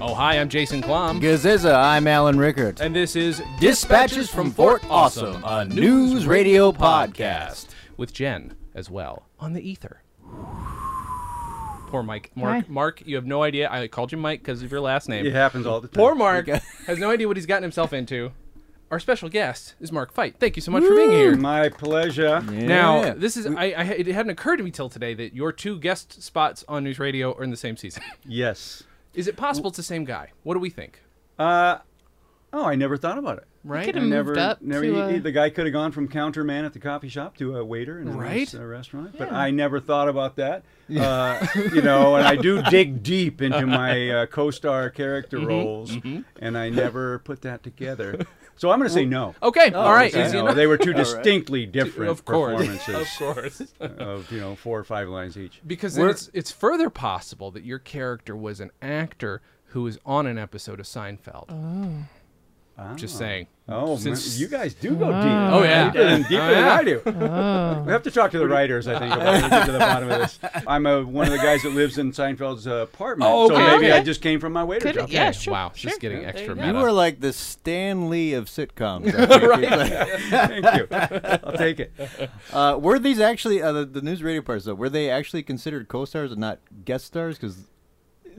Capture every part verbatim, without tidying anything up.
Oh, hi, I'm Jason Klamm. Gaziza, I'm Alan Rickert. And this is Dispatches from Fort Awesome, a news radio podcast. With Jen as well on the ether. Poor Mike. Mark, Hi. Mark, you have no idea. I called you Mike because of your last name. It happens all the time. Poor Mark has no idea what he's gotten himself into. Our special guest is Mark Fite. Thank you so much Woo! for being here. My pleasure. Yeah. Now, this is I, I. It hadn't occurred to me till today that your two guest spots on News Radio are in the same season. Yes. Is it possible it's the same guy? What do we think? Uh, oh, I never thought about it. Right. Could have never, moved up never, to he, a... The guy could have gone from counter man at the coffee shop to a waiter in a right? nice, uh, restaurant. Yeah. But I never thought about that. Yeah. Uh, you know, and I do dig deep into my uh, co-star character mm-hmm. roles, mm-hmm. and I never put that together. So I'm going to say no. Okay, oh, all right. Okay. No, they were two distinctly right. different of performances. Of course. Of, you know, four or five lines each. Because we're... it's it's further possible that your character was an actor who was on an episode of Seinfeld. Oh. Oh. Just saying. Oh, Since... man, you guys do go oh. deep. Oh, yeah. Deeper, than, deeper oh, yeah. than I do. Oh. We have to talk to the writers, I think, about to get to the bottom of this. I'm a, one of the guys that lives in Seinfeld's uh, apartment, oh, okay. so maybe okay. I just came from my waiter Could job. It, yeah, sure, wow, sure. just getting yeah, extra you, you were like the Stan Lee of sitcoms. Right. Thank you. I'll take it. Uh, were these actually, uh, the, the news radio parts, though, were they actually considered co-stars and not guest stars? Because...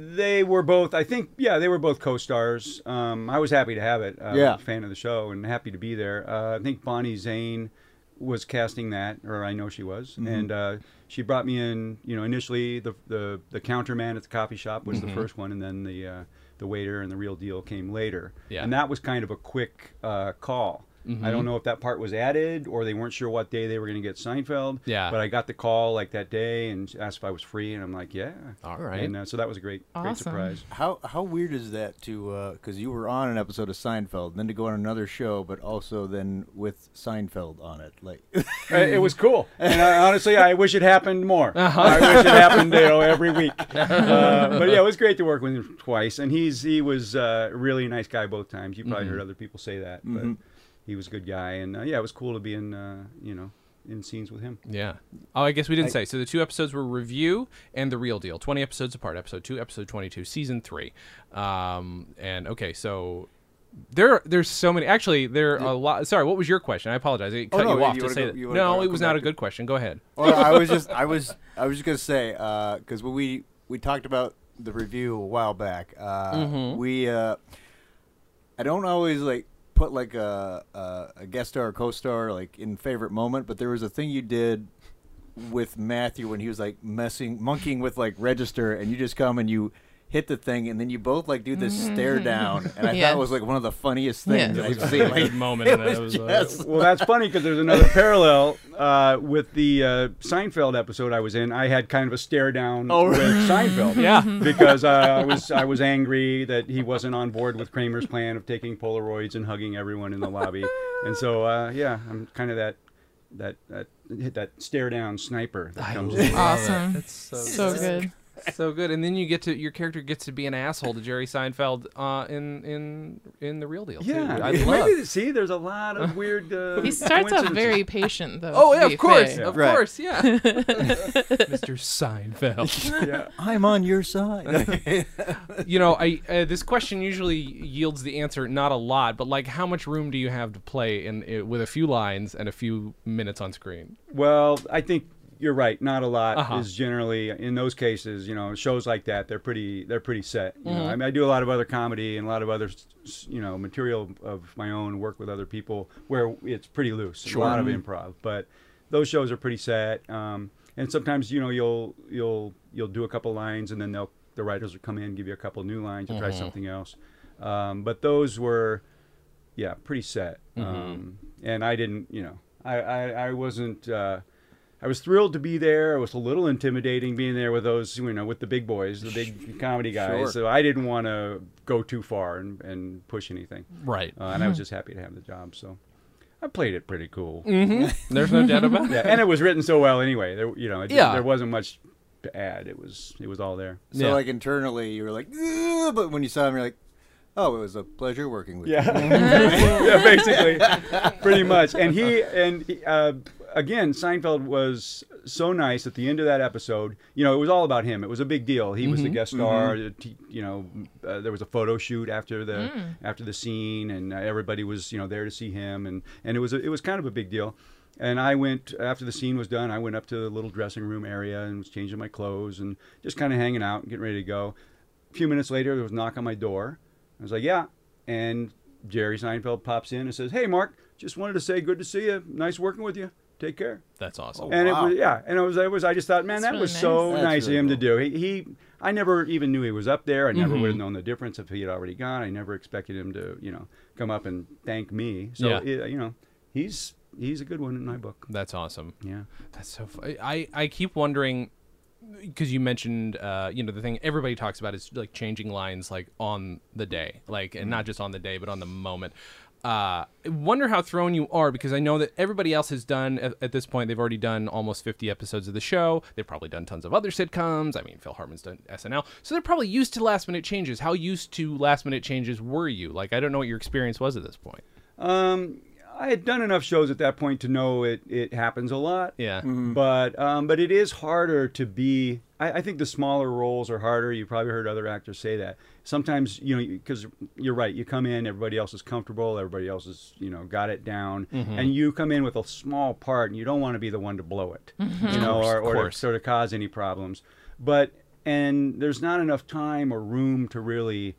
They were both, I think, yeah, they were both co-stars. Um, I was happy to have it. I'm yeah. a fan of the show and happy to be there. Uh, I think Bonnie Zane was casting that, or I know she was. Mm-hmm. And uh, she brought me in, you know, initially the the, the counter man at the coffee shop was mm-hmm. the first one, and then the uh, the waiter and the real deal came later. Yeah. And that was kind of a quick uh, call. Mm-hmm. I don't know if that part was added or they weren't sure what day they were going to get Seinfeld. Yeah. But I got the call like that day and asked if I was free, and I'm like, yeah. All right. And uh, so that was a great, awesome. great surprise. How how weird is that to, because uh, you were on an episode of Seinfeld, then to go on another show, but also then with Seinfeld on it. Like, it was cool. And I, honestly, I wish it happened more. Uh-huh. I wish it happened, you know, every week. Uh, but yeah, it was great to work with him twice. And he's he was uh, really a nice guy both times. You probably mm-hmm. heard other people say that. But. Mm-hmm. He was a good guy, and uh, yeah, it was cool to be in, uh, you know, in scenes with him. Yeah. Oh, I guess we didn't I, say. So the two episodes were Review and The Real Deal, twenty episodes apart, episode two, episode twenty-two, season three. Um, and okay, so there, there's so many. Actually, there are a lot. Sorry, what was your question? I apologize. I cut oh, no, you off you to say go, that. No, it was not a good question. Go ahead. Well, I was just, I was, I was just gonna say because uh, when we we talked about the Review a while back, uh, mm-hmm. we uh, I don't always like. put like a, a a guest star or co-star like in favorite moment, but there was a thing you did with Matthew when he was like messing monkeying with like register, and you just come and you hit the thing, and then you both like do this mm-hmm. stare down, and I yeah. thought it was like one of the funniest things yeah. I've seen. Like, moment it was it was just... like... Well, that's funny because there's another parallel uh, with the uh, Seinfeld episode I was in. I had kind of a stare down oh, with Seinfeld, yeah, because uh, I was I was angry that he wasn't on board with Kramer's plan of taking Polaroids and hugging everyone in the lobby, and so uh, yeah, I'm kind of that that that hit that stare down sniper that I comes in. Awesome, that's so, so good. So good, and then you get to your character gets to be an asshole to Jerry Seinfeld uh, in in in The Real Deal. Yeah, too. I love. Maybe, see, there's a lot of weird. Uh, he starts off very patient, though. Oh yeah, of course, yeah. of right. course, yeah. Mister Seinfeld, yeah. I'm on your side. You know, I uh, this question usually yields the answer not a lot, but like, how much room do you have to play in uh, with a few lines and a few minutes on screen? Well, I think. You're right. Not a lot uh-huh. is generally in those cases. You know, shows like that they're pretty they're pretty set. You mm-hmm. know, I mean, I do a lot of other comedy and a lot of other, you know, material of my own. Work with other people where it's pretty loose. Sure. A lot of improv, but those shows are pretty set. Um, and sometimes you know you'll you'll you'll do a couple lines and then they'll the writers will come in give you a couple new lines and mm-hmm. try something else. Um, but those were, yeah, pretty set. Mm-hmm. Um, and I didn't, you know, I I, I wasn't. Uh, I was thrilled to be there. It was a little intimidating being there with those, you know, with the big boys, the big comedy guys. Sure. So I didn't want to go too far and, and push anything. Right. Uh, and I was just happy to have the job. So I played it pretty cool. Mm-hmm. There's no doubt about it. Yeah. And it was written so well anyway. There, you know, it, yeah. there wasn't much to add. It was it was all there. So yeah. like internally, you were like, but when you saw him, you're like, oh, it was a pleasure working with yeah. you. Yeah, basically, pretty much. And he and he, uh, again, Seinfeld was so nice at the end of that episode. You know, it was all about him. It was a big deal. He mm-hmm. was the guest star. Mm-hmm. You know, uh, there was a photo shoot after the mm. after the scene, and everybody was you know there to see him, and and it was a, it was kind of a big deal. And I went, after the scene was done, I went up to the little dressing room area and was changing my clothes and just kind of hanging out and getting ready to go. A few minutes later, there was a knock on my door. I was like, yeah. And Jerry Seinfeld pops in and says, hey, Mark, just wanted to say good to see you. Nice working with you. Take care. That's awesome. And wow. it was, yeah. And it was, it was, I just thought, man, that was so nice of him to do. He, he, I never even knew he was up there. I never mm-hmm. would have known the difference if he had already gone. I never expected him to, you know, come up and thank me. So, yeah. it, you know, he's, he's a good one in my book. That's awesome. Yeah. That's so funny. I, I keep wondering, because you mentioned, uh, you know, the thing everybody talks about is like changing lines, like on the day, like, and not just on the day, but on the moment. Uh, I wonder how thrown you are, because I know that everybody else has done at, at this point. They've already done almost fifty episodes of the show. They've probably done tons of other sitcoms. I mean, Phil Hartman's done S N L, so they're probably used to last minute changes. How used to last minute changes were you? Like, I don't know what your experience was at this point. Um, I had done enough shows at that point to know it, it happens a lot. Yeah. Mm-hmm. But um, but it is harder to be... I, I think the smaller roles are harder. You've probably heard other actors say that. Sometimes, you know, because you're right. You come in, everybody else is comfortable. Everybody else is, you know, got it down. Mm-hmm. And you come in with a small part, and you don't want to be the one to blow it, mm-hmm. you know, or, or to sort of cause any problems. But... And there's not enough time or room to really...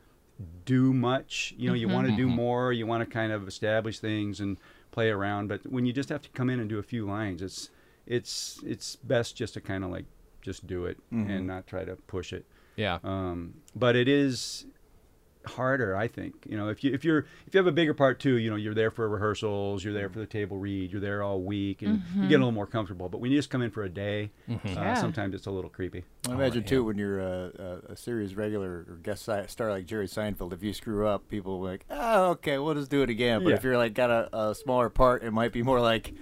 do much, you know. You mm-hmm. want to do more. You want to kind of establish things and play around. But when you just have to come in and do a few lines, it's it's it's best just to kind of like just do it mm-hmm. and not try to push it. Yeah. Um, but it is harder, I think. You know, if you if you're if you have a bigger part too, you know, you're there for rehearsals, you're there for the table read, you're there all week, and mm-hmm. you get a little more comfortable. But when you just come in for a day, mm-hmm. uh, yeah. sometimes it's a little creepy. I imagine, oh, too, yeah. when you're a, a series regular or guest star like Jerry Seinfeld, if you screw up, people will be like, oh, okay, we'll just do it again. But yeah. if you're like got a, a smaller part, it might be more like,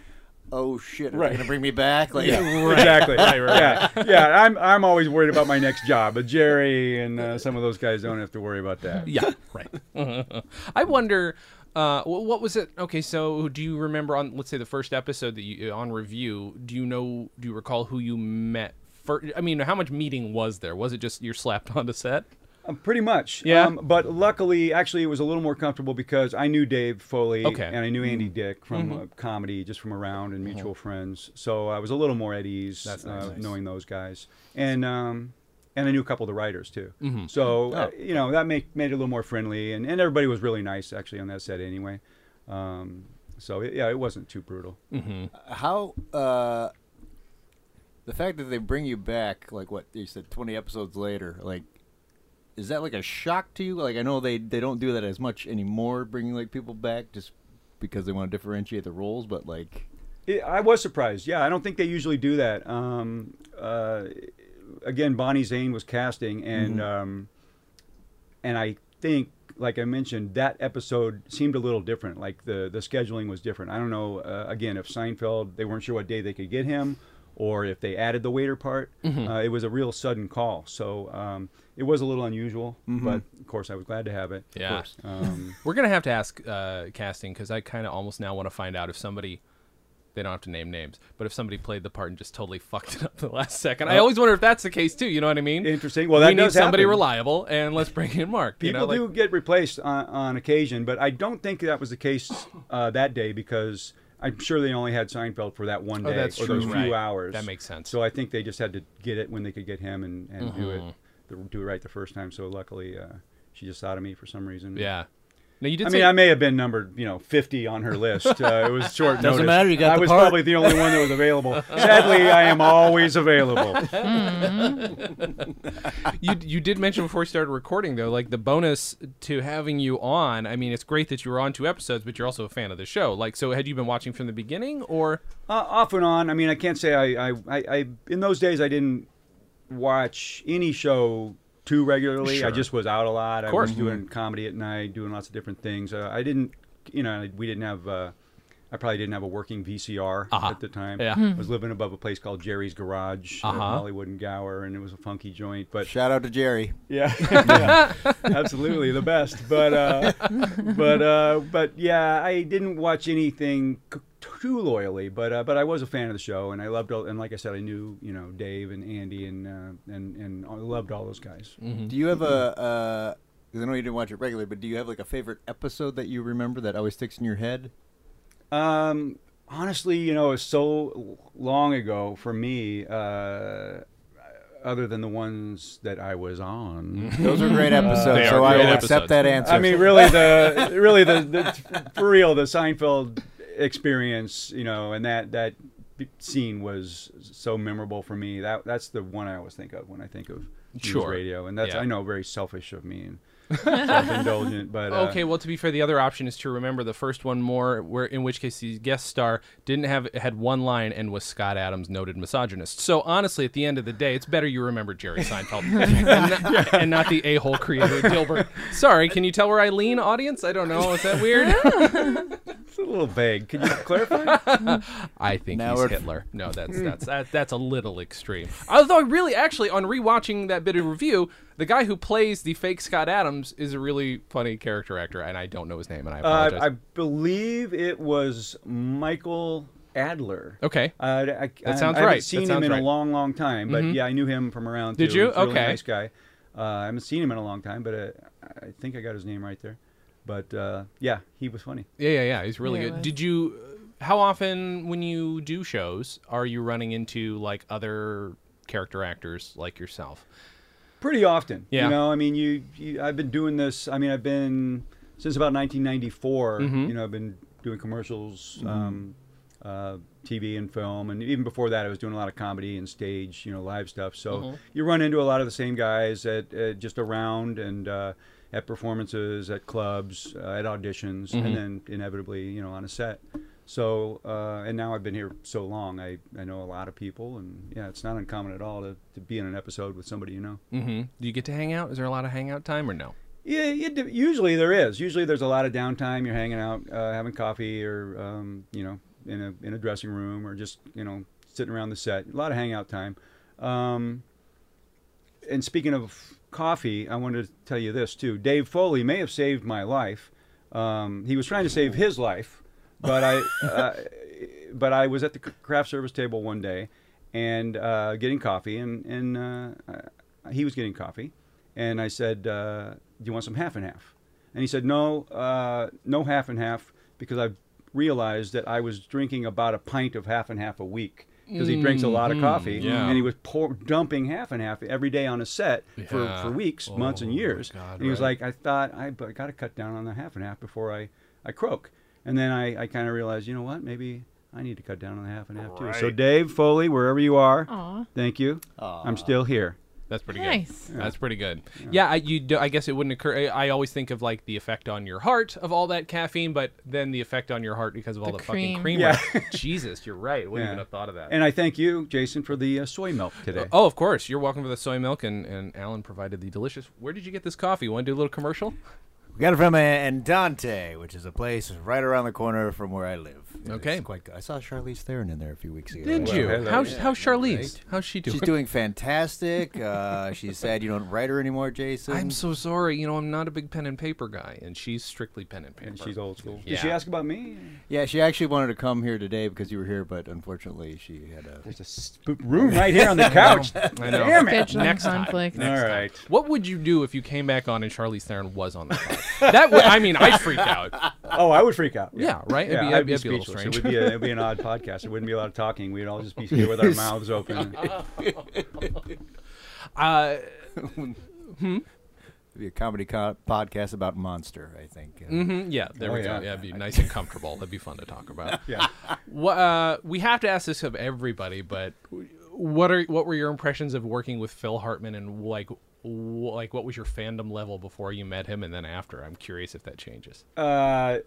oh, shit, are right. you going to bring me back? Like, yeah, right. Exactly. Right, right. Yeah, yeah. I'm, I'm always worried about my next job, but Jerry and uh, some of those guys don't have to worry about that. Yeah, right. I wonder... Uh, what was it? Okay, so do you remember on, let's say, the first episode that you, on review, do you know, do you recall who you met first? I mean, how much meeting was there? Was it just you're slapped onto set? Um, pretty much. Yeah. Um, but luckily, actually, it was a little more comfortable because I knew Dave Foley okay. and I knew Andy mm-hmm. Dick from mm-hmm. comedy, just from around and mutual mm-hmm. friends. So I was a little more at ease That's nice. uh, knowing those guys. And... Um, And I knew a couple of the writers, too. Mm-hmm. So, oh. uh, you know, that make, made it a little more friendly. And, and everybody was really nice, actually, on that set anyway. Um, so, it, yeah, it wasn't too brutal. Mm-hmm. How, uh, the fact that they bring you back, like what, you said twenty episodes later, like, is that like a shock to you? Like, I know they, they don't do that as much anymore, bringing, like, people back just because they want to differentiate the roles, but, like... It, I was surprised, yeah. I don't think they usually do that. Um, uh... Again, Bonnie Zane was casting, and mm-hmm. um, and I think, like I mentioned, that episode seemed a little different. Like the the scheduling was different. I don't know. Uh, again, if Seinfeld, they weren't sure what day they could get him, or if they added the waiter part. Mm-hmm. Uh, it was a real sudden call, so um, it was a little unusual. Mm-hmm. But of course, I was glad to have it. Yeah, of course. Um, we're gonna have to ask uh, casting, because I kind of almost now want to find out if somebody. They don't have to name names, but if somebody played the part and just totally fucked it up the last second, I always wonder if that's the case too. You know what I mean? Interesting. Well, that we need somebody happen. reliable, and let's bring in Mark. People you know, like... do get replaced on, on occasion, but I don't think that was the case uh, that day, because I'm sure they only had Seinfeld for that one day oh, that's or true. those few right. hours. That makes sense. So I think they just had to get it when they could get him and, and mm-hmm. do it do it right the first time. So luckily, uh, she just thought of me for some reason. Yeah. Now, you did I say mean, I may have been numbered, you know, fifty on her list. Uh, it was short Doesn't notice. Doesn't matter. You got I the was part. Probably the only one that was available. Sadly, I am always available. Mm-hmm. you you did mention before we started recording, though, like the bonus to having you on. I mean, it's great that you were on two episodes, but you're also a fan of the show. Like, so had you been watching from the beginning, or uh, off and on? I mean, I can't say I I, I I in those days I didn't watch any show too regularly. Sure. I just was out a lot. Of course. I was doing mm-hmm. comedy at night, doing lots of different things. Uh, I didn't, you know, we didn't have, uh, I probably didn't have a working V C R uh-huh. at the time. Yeah. Mm-hmm. I was living above a place called Jerry's Garage uh-huh. in Hollywood and Gower, and it was a funky joint. But shout out to Jerry. Yeah, yeah. Absolutely the best. But, uh, but, uh, but yeah, I didn't watch anything c- too loyally, but uh, but I was a fan of the show, and I loved all, and like I said, I knew, you know, Dave and Andy, and uh, and and I loved all those guys. Mm-hmm. Do you have a? Uh, cause I know you didn't watch it regularly, but do you have like a favorite episode that you remember that always sticks in your head? Um, honestly, you know, it's so long ago for me. Uh, Other than the ones that I was on, those are great episodes. Uh, so great I will episodes. accept that answer. I mean, really, the really the, the for real the Seinfeld experience, you know, and that that scene was so memorable for me. That that's the one I always think of when I think of sure. News Radio, and that's yeah. I know very selfish of me. And, self-indulgent, but uh, okay. Well, to be fair, the other option is to remember the first one more, where in which case the guest star didn't have had one line and was Scott Adams, noted misogynist. So honestly, at the end of the day, it's better you remember Jerry Seinfeld and, not, yeah. and not the a-hole creator Dilbert. Sorry, can you tell where I lean, audience? I don't know. Is that weird? It's a little vague. Can you clarify? I think now he's we're... Hitler. No, that's that's that, that's a little extreme. Although, really, actually, on rewatching that bit of review, the guy who plays the fake Scott Adams is a really funny character actor, and I don't know his name, and I apologize. Uh, I believe it was Michael Adler. Okay. Uh, I, that sounds I, right. I haven't seen him in right. a long, long time, but mm-hmm. yeah, I knew him from around. Did too. you? He's a really okay. nice guy. Uh, I haven't seen him in a long time, but uh, I think I got his name right there. But uh, yeah, he was funny. Yeah, yeah, yeah. He's really yeah, good. Did you? How often, when you do shows, are you running into like other character actors like yourself? Pretty often, yeah. You know, I mean, you, you. I've been doing this. I mean, I've been since about nineteen ninety-four. Mm-hmm. You know, I've been doing commercials, mm-hmm. um, uh, T V and film, and even before that, I was doing a lot of comedy and stage, you know, live stuff. So mm-hmm. you run into a lot of the same guys at, at just around and uh, at performances, at clubs, uh, at auditions, mm-hmm. and then inevitably, you know, on a set. So uh, and now I've been here so long, I, I know a lot of people, and yeah, it's not uncommon at all to, to be in an episode with somebody you know. Mm-hmm. Do you get to hang out? Is there a lot of hangout time or no? Yeah, it, usually there is. Usually there's a lot of downtime. You're hanging out, uh, having coffee, or um, you know, in a in a dressing room, or just you know sitting around the set. A lot of hangout time. Um, and speaking of coffee, I wanted to tell you this too. Dave Foley may have saved my life. Um, he was trying to save his life. But I, uh, but I was at the craft service table one day, and uh, getting coffee, and and uh, he was getting coffee, and I said, uh, "Do you want some half and half?" And he said, "No, uh, no half and half, because I realized that I was drinking about a pint of half and half a week." Because he drinks a lot of coffee, mm-hmm. yeah. and he was pour, dumping half and half every day on a set yeah. for, for weeks, oh, months, and years. God, and he right. was like, "I thought I, I got to cut down on the half and half before I, I croak." And then I, I kind of realized, you know what, maybe I need to cut down on the half and half, right. too. So Dave Foley, wherever you are, Aww. thank you. Aww. I'm still here. That's pretty nice. good. Yeah. That's pretty good. Yeah, yeah I, you do, I guess it wouldn't occur. I, I always think of, like, the effect on your heart of all that caffeine, but then the effect on your heart because of the all the cream. fucking creamer. Yeah. Jesus, you're right. I wouldn't yeah. even have thought of that. And I thank you, Jason, for the uh, soy milk today. Oh, of course. You're welcome for the soy milk, and, and Alan provided the delicious. Where did you get this coffee? Want to do a little commercial? We got it from Andante, which is a place right around the corner from where I live. Okay. Quite good. I saw Charlize Theron in there a few weeks ago. Did you? Well, how's, yeah, how's Charlize? Right? How's she doing? She's doing fantastic. Uh, she's sad you don't write her anymore, Jason. I'm so sorry. You know, I'm not a big pen and paper guy, and she's strictly pen and paper. And she's old school. Yeah. Did she ask about me? Yeah, she actually wanted to come here today because you were here, but unfortunately she had a... There's a sp- room right here on the couch. I know. Damn it. Next conflict. time. Next All right. Time. What would you do if you came back on and Charlize Theron was on the couch? That would, I mean, I'd freak out. Oh, I would freak out. Yeah, yeah right? It'd yeah, be, I'd be, I'd be, be speechless. It would be, a, it would be an odd podcast. There wouldn't be a lot of talking. We'd all just be here with our mouths open. uh, hmm? It'd be a comedy co podcast about Monster, I think. Uh, mm-hmm. Yeah, there oh, we yeah. go. Yeah, it'd be nice and comfortable. That'd be fun to talk about. Yeah. Well, uh, we have to ask this of everybody, but what are what were your impressions of working with Phil Hartman, and like like what was your fandom level before you met him and then after? I'm curious if that changes. Uh,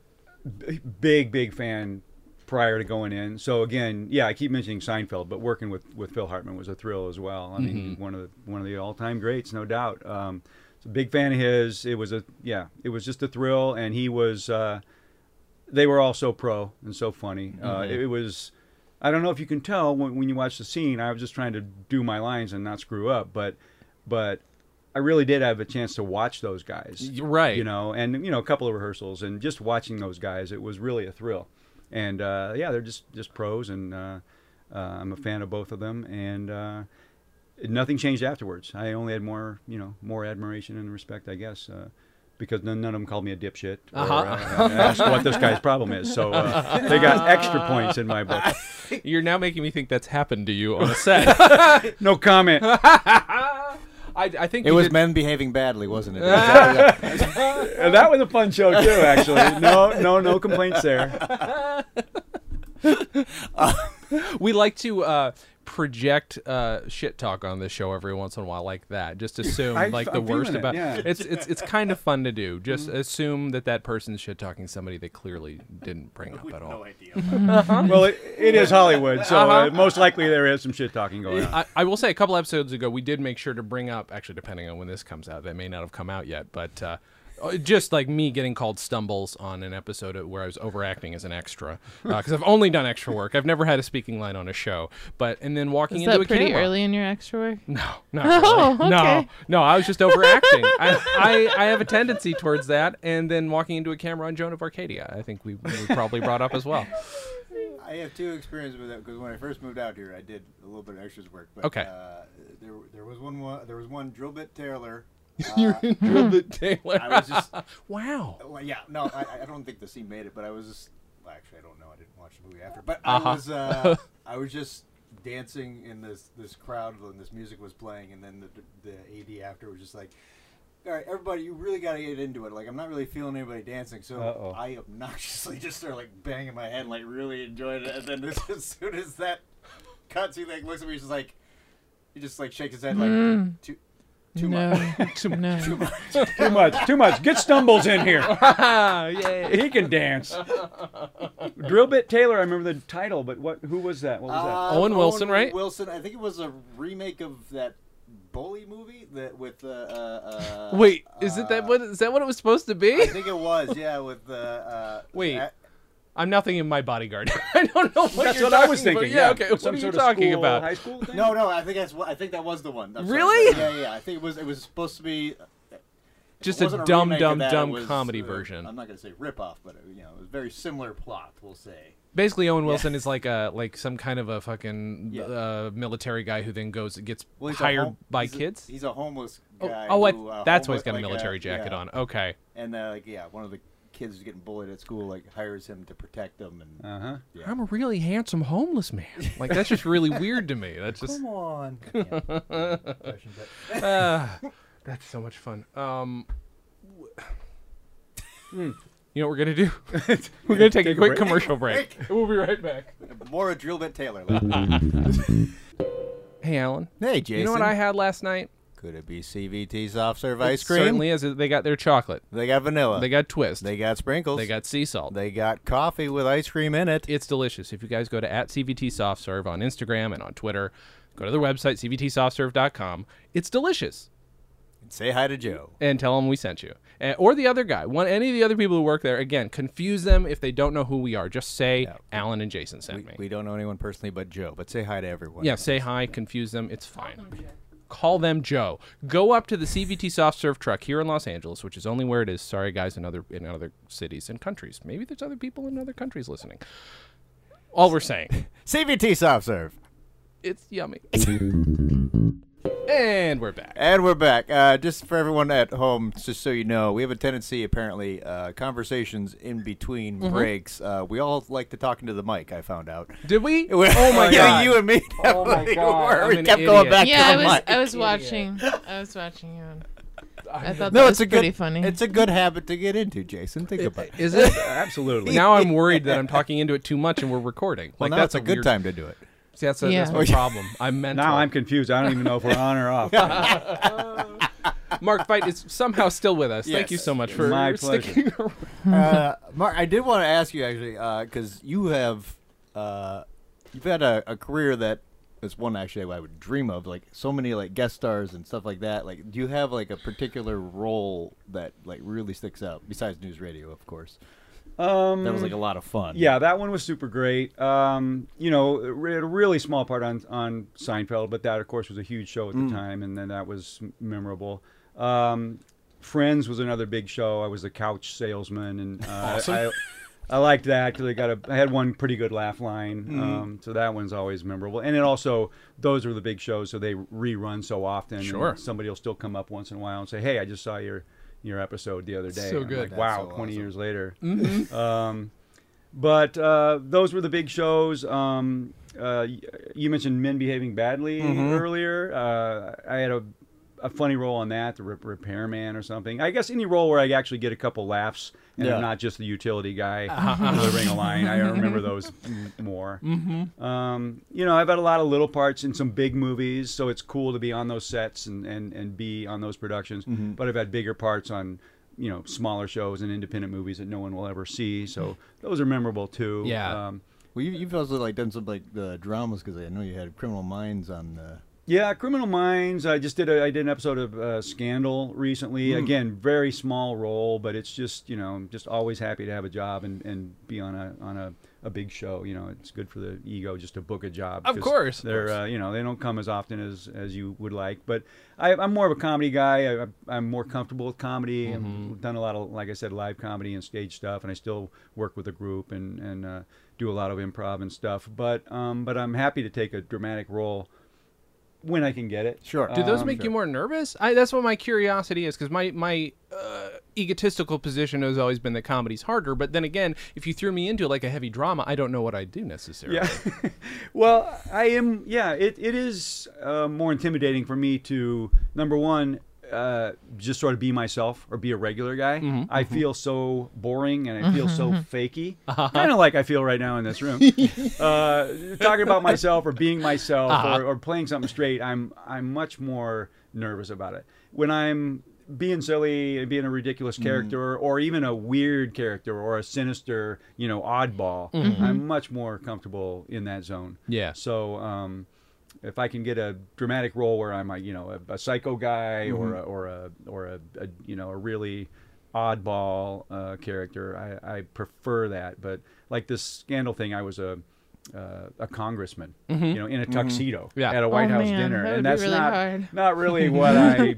big big fan prior to going in. So again, yeah, I keep mentioning Seinfeld, but working with with Phil Hartman was a thrill as well. I mean, mm-hmm. one of the one of the all-time greats, no doubt. Um, so big fan of his. It was a yeah, it was just a thrill, and he was. Uh, they were all so pro and so funny. Mm-hmm. uh, it, it was. I don't know if you can tell when, when you watch the scene. I was just trying to do my lines and not screw up, but but. I really did have a chance to watch those guys, right? You know, and you know, a couple of rehearsals, and just watching those guys, it was really a thrill. And uh, yeah, they're just just pros, and uh, uh, I'm a fan of both of them. And uh, nothing changed afterwards. I only had more, you know, more admiration and respect, I guess, uh, because none, none of them called me a dipshit or uh-huh. uh, asked what this guy's problem is. So uh, they got extra points in my book. You're now making me think that's happened to you on a set. No comment. I, I think it was did... Men Behaving Badly, wasn't it? That was a fun show too, actually. No, no, no complaints there. Uh, we like to uh, project uh, shit talk on this show every once in a while, like that. Just assume I, like I'm the worst it, about. Yeah. It's it's it's kind of fun to do. Just mm-hmm. assume that that person's shit talking somebody they clearly didn't bring up at all. No idea. Uh-huh. Well, it, it is Hollywood, so uh-huh. uh, most likely there is some shit talking going on. I, I will say, a couple episodes ago, we did make sure to bring up. Actually, depending on when this comes out, that may not have come out yet, but. Uh, Just like me getting called stumbles on an episode where I was overacting as an extra, because uh, I've only done extra work. I've never had a speaking line on a show, but and then walking Is into that a pretty camera. Early in your extra work? No, not oh, really. Okay. No, no, I was just overacting. I, I I have a tendency towards that, and then walking into a camera on Joan of Arcadia, I think we, we probably brought up as well. I have two experiences with that, because when I first moved out here, I did a little bit of extras work. But, okay. Uh, there there was one, one there was one Drillbit Taylor. You're in Drillbit Taylor. I was just wow. Well, yeah, no, I, I don't think the scene made it, but I was just. Well, actually, I don't know. I didn't watch the movie after, but uh-huh. I was. Uh, I was just dancing in this this crowd when this music was playing, and then the the A D after was just like, "All right, everybody, you really got to get into it. Like, I'm not really feeling anybody dancing, so uh-oh. I obnoxiously just started like banging my head, like really enjoyed it. And then as, as soon as that cutscene like looks at me, he's just like, he just like shakes his head like. Mm. Two, Too, no. much. Too, no. too much. Too much. Too much. Get Stumbles in here. He can dance. Drillbit Taylor, I remember the title, but what? Who was that? What was that? Uh, Owen Wilson, Owen right? Wilson. I think it was a remake of that Bully movie that with. Uh, uh, Wait, uh, is it that? What is that? What it was supposed to be? I think it was. Yeah, with. Uh, uh, Wait. That, I'm now thinking My Bodyguard. I don't know what that's you're what talking I was thinking. About. Yeah, okay. Some what are you talking school, about? High school thing? No, no. I think that's. I think that was the one. I'm really? Sorry. Yeah, yeah. I think it was. It was supposed to be just a dumb, a dumb, that, dumb was, comedy uh, version. I'm not going to say ripoff, but it, you know, it was a very similar plot. We'll say. Basically, Owen Wilson yeah. is like a like some kind of a fucking yeah. uh, military guy who then goes gets well, hired home, by he's kids. A, he's a homeless guy. Oh, oh who, uh, that's homeless, why he's got like a military a, jacket yeah. on. Okay. And uh, like yeah, one of the. Kids who's getting bullied at school like hires him to protect them, and uh-huh. yeah. I'm a really handsome homeless man. Like that's just really weird to me. That's just come on. uh, that's so much fun. Um, mm. You know what we're gonna do? We're gonna take, take a quick a break. commercial break. break. We'll be right back. More of Drillbit Taylor. Hey, Alan. Hey, Jason. You know what I had last night? Could it be C V T Soft Serve ice cream? It certainly is. They got their chocolate. They got vanilla. They got twist. They got sprinkles. They got sea salt. They got coffee with ice cream in it. It's delicious. If you guys go to at C V T Soft Serve on Instagram and on Twitter, go to their website, C V T soft serve dot com. It's delicious. And say hi to Joe. And tell him we sent you. Uh, or the other guy. One, any of the other people who work there, again, confuse them if they don't know who we are. Just say, yeah. Alan and Jason sent we, me. We don't know anyone personally but Joe, but say hi to everyone. Yeah, say hi, confuse them. It's fine. Call them Joe. Go up to the C V T Soft Serve truck here in Los Angeles, which is only where it is. Sorry, guys, in other in other cities and countries. Maybe there's other people in other countries listening. All we're saying. C V T Soft Serve. It's yummy. And we're back. And we're back. Uh, just for everyone at home, just so you know, we have a tendency, apparently, uh, conversations in between mm-hmm. breaks. Uh, we all like to talk into the mic, I found out. Did we? we oh, my yeah, God. You and me definitely oh my God. were. I'm we kept idiot. going back yeah, to the I was, mic. Yeah, I was watching. I was watching you. I thought no, that it's was a pretty good, funny. It's a good habit to get into, Jason. Think it, about it. Is it? Absolutely. Now I'm worried that I'm talking into it too much and we're recording. Well, like, that's a, a good weird... time to do it. See, that's, a, yeah. that's my problem. I'm mental. Now I'm confused. I don't even know if we're on or off. Mark Fite is somehow still with us. Yes. Thank you so much for my sticking pleasure. around. Uh, Mark, I did want to ask you, actually, because uh, you have uh, you've had a, a career that is one actually I would dream of, like so many like guest stars and stuff like that. Like, do you have like a particular role that like really sticks out besides News Radio, of course? Um, that was like a lot of fun. Yeah, that one was super great. Um, you know, a really small part on on Seinfeld, but that of course was a huge show at the mm. time, and then that was memorable. Um, Friends was another big show. I was a couch salesman, and uh, awesome. I, I liked that because I got a. I had one pretty good laugh line, mm. um, so that one's always memorable. And it also, those are the big shows, so they rerun so often. Sure, and somebody will still come up once in a while and say, "Hey, I just saw your." your episode the other day. So good. Like, wow, so twenty awesome. years later. Mm-hmm. um, but uh, those were the big shows. Um, uh, you mentioned Men Behaving Badly mm-hmm. earlier. Uh, I had a, a funny role on that, the rip repairman or something. I guess any role where I actually get a couple laughs and yeah. I'm not just the utility guy uh-huh. delivering a line. I remember those more. Mm-hmm. um, you know, I've had a lot of little parts in some big movies, so it's cool to be on those sets and, and, and be on those productions. Mm-hmm. But I've had bigger parts on, you know, smaller shows and independent movies that no one will ever see. So those are memorable, too. Yeah. Um, well, you, you've also, like, done some, like, uh, dramas, because I know you had Criminal Minds on the... Yeah, Criminal Minds. I just did. A, I did an episode of uh, Scandal recently. Mm. Again, very small role, but it's just, you know, I'm just always happy to have a job and, and be on a on a, a big show. You know, it's good for the ego just to book a job. Of course, they're of course. Uh, you know, they don't come as often as as you would like. But I, I'm more of a comedy guy. I, I'm more comfortable with comedy. Mm-hmm. I've done a lot of, like I said, live comedy and stage stuff, and I still work with a group and and uh, do a lot of improv and stuff. But um, but I'm happy to take a dramatic role when I can get it. Sure. Do those um, make sure. you more nervous? I, that's what my curiosity is, because my, my uh, egotistical position has always been that comedy's harder, but then again, if you threw me into like a heavy drama, I don't know what I'd do necessarily. Yeah. Well, I am, yeah, it, it is uh, more intimidating for me to, number one, uh, just sort of be myself or be a regular guy. Mm-hmm. I feel so boring and I feel so fakey. Uh-huh. Kind of like I feel right now in this room. uh, talking about myself or being myself uh-huh. or, or playing something straight, I'm I'm much more nervous about it. When I'm being silly and being a ridiculous character mm-hmm. or even a weird character or a sinister, you know, oddball, mm-hmm. I'm much more comfortable in that zone. Yeah. So, um, if I can get a dramatic role where I'm, a, you know, a, a psycho guy mm-hmm. or a, or a or a, a you know a really oddball uh, character, I, I prefer that. But like this Scandal thing, I was a uh, a congressman, mm-hmm. you know, in a tuxedo mm-hmm. yeah. at a White oh, House man. dinner, that and that's really not hard. not really what I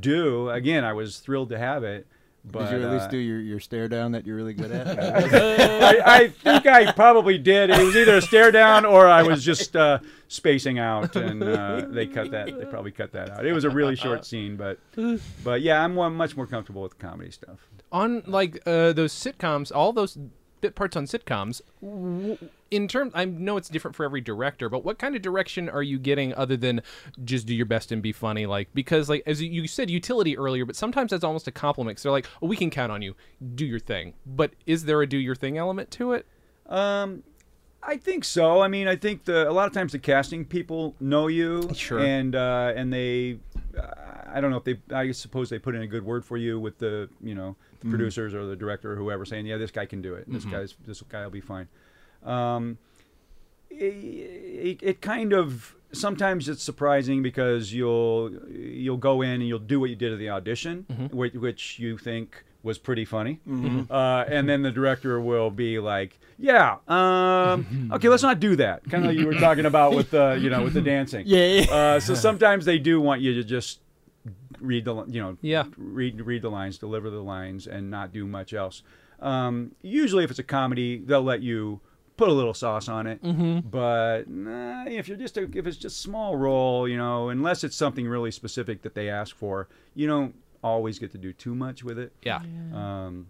do. Again, I was thrilled to have it. But, did you at least uh, do your, your stare down that you're really good at? I, I think I probably did. It was either a stare down or I was just uh, spacing out, and uh, they cut that. They probably cut that out. It was a really short scene, but but yeah, I'm more, much more comfortable with comedy stuff. On like uh, those sitcoms, all those bit parts on sitcoms. In terms, I know it's different for every director, but what kind of direction are you getting other than just do your best and be funny? Like, because like, as you said, utility earlier, but sometimes that's almost a compliment. Cause they're like, oh, we can count on you, do your thing. But is there a do your thing element to it? Um, I think so. I mean, I think the, a lot of times the casting people know you sure. and, uh, and they, uh, I don't know if they, I suppose they put in a good word for you with the, you know, the mm-hmm. producers or the director or whoever saying, yeah, this guy can do it. This mm-hmm. guy's, this guy will be fine. Um, it, it kind of, sometimes it's surprising because you'll, you'll go in and you'll do what you did at the audition, mm-hmm. which, which you think was pretty funny. Mm-hmm. Uh, and then the director will be like, yeah, um, okay, let's not do that. Kind of like you were talking about with the, you know, with the dancing. Yeah. yeah. Uh, so sometimes they do want you to just read the, you know, yeah. read, read the lines, deliver the lines and not do much else. Um, usually if it's a comedy, they'll let you put a little sauce on it, mm-hmm. but nah, if you're just a, if it's just small role, you know, unless it's something really specific that they ask for, you don't always get to do too much with it. Yeah. yeah. Um,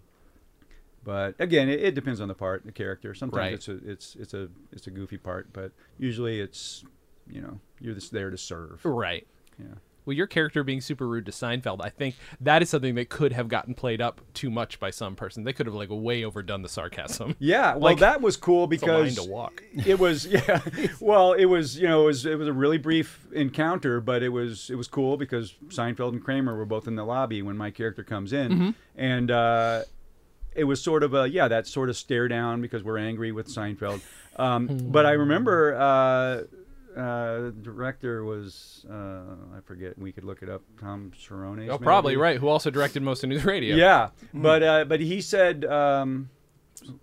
but again, it, it depends on the part, the character. Sometimes right. it's a it's it's a it's a goofy part, but usually it's you know you're just there to serve. Right. Yeah. well, your character being super rude to Seinfeld, I think that is something that could have gotten played up too much by some person. They could have like way overdone the sarcasm. Yeah, well, like, that was cool because it's a line to walk. It was, yeah. Well, it was, you know, it was it was a really brief encounter, but it was it was cool because Seinfeld and Kramer were both in the lobby when my character comes in, mm-hmm. and uh, it was sort of a yeah that sort of stare down because we're angry with Seinfeld. Um, but I remember. Uh, Uh, the director was, uh, I forget, we could look it up, Tom Cerrone. Oh, maybe? Probably, right, who also directed most of News Radio. Yeah, mm. but uh, but he said, um,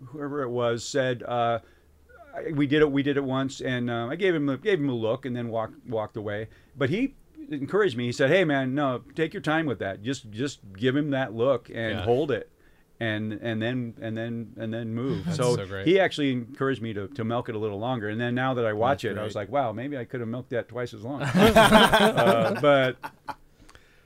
whoever it was, said, uh, we did it we did it once, and uh, I gave him, a, gave him a look and then walked, walked away. But he encouraged me. He said, hey, man, no, take your time with that. Just just give him that look and yeah. hold it. And and then and then and then move. So, so he actually encouraged me to, to milk it a little longer. And then now that I watch That's it, great. I was like, wow, maybe I could have milked that twice as long. uh, but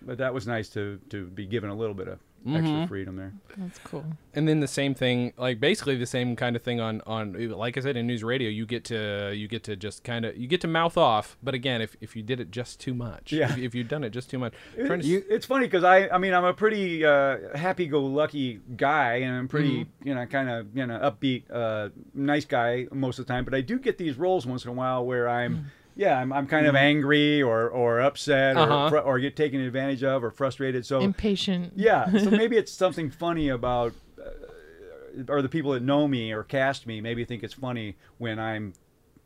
but that was nice to to be given a little bit of mm-hmm. extra freedom there. That's cool. And then the same thing, like basically the same kind of thing on on like I said in News Radio, you get to you get to just kind of you get to mouth off. But again, if if you did it just too much, yeah. if, if you've done it just too much, it, you, it's funny because I I mean I'm a pretty uh, happy-go-lucky guy and I'm pretty mm-hmm. you know kind of you know upbeat uh, nice guy most of the time. But I do get these roles once in a while where I'm. Mm-hmm. Yeah, I'm, I'm kind of angry or, or upset or, uh-huh. or get taken advantage of or frustrated. So impatient. Yeah, so maybe it's something funny about, uh, or the people that know me or cast me maybe think it's funny when I'm,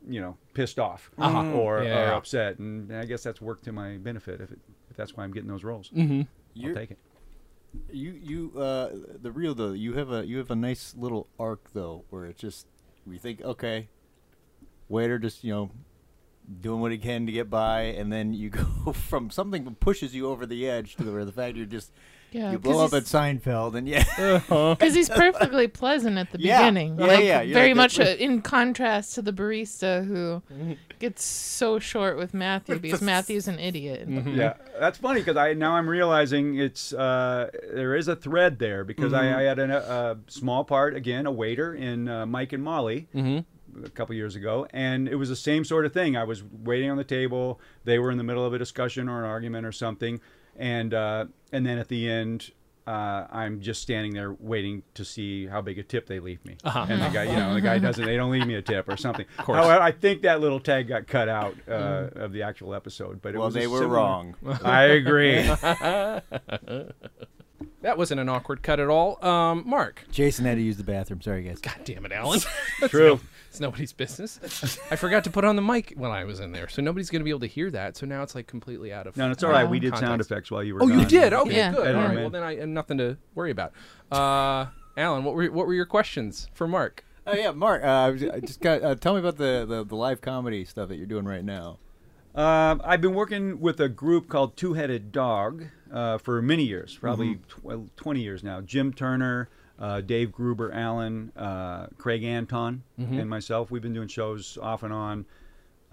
you know, pissed off uh-huh. or, yeah. or upset. And I guess that's worked to my benefit if, it, if that's why I'm getting those roles. Mm-hmm. I'll You're, take it. You you uh, the real though you have a you have a nice little arc though where it's just we think okay, waiter just you know. doing what he can to get by, and then you go from something that pushes you over the edge to the, where the fact you're just yeah, you blow up at Seinfeld, and yeah, because he's perfectly pleasant at the yeah. beginning, yeah, like, yeah, yeah. very much a, in contrast to the barista who gets so short with Matthew because Matthew's an idiot. Mm-hmm. Yeah, that's funny because I now I'm realizing it's uh, there is a thread there because mm-hmm. I, I had a, a small part again, a waiter in uh, Mike and Molly. Mm-hmm. a couple years ago, and it was the same sort of thing. I was waiting on the table. They were in the middle of a discussion or an argument or something, and uh, and then at the end, uh, I'm just standing there waiting to see how big a tip they leave me. Uh-huh. And the guy, you know, the guy doesn't. They don't leave me a tip or something. Of course. However, I think that little tag got cut out uh, mm. of the actual episode. But it well, was they were similar... wrong. I agree. That wasn't an awkward cut at all. Um, Mark. Jason had to use the bathroom. Sorry, guys. God damn it, Alan. True. No, it's nobody's business. I forgot to put on the mic when I was in there, so nobody's going to be able to hear that. So now it's like completely out of No, it's all right. We did context. sound effects while you were Oh, gone. You did? Okay, yeah. good. All right, well, then I have nothing to worry about. Uh, Alan, what were what were your questions for Mark? Oh, uh, yeah, Mark. Uh, just got, uh, tell me about the, the, the live comedy stuff that you're doing right now. Uh, I've been working with a group called Two-Headed Dog uh, for many years, probably mm-hmm. tw twenty years now. Jim Turner, uh, Dave Gruber, Allen, uh, Craig Anton, mm-hmm. and myself. We've been doing shows off and on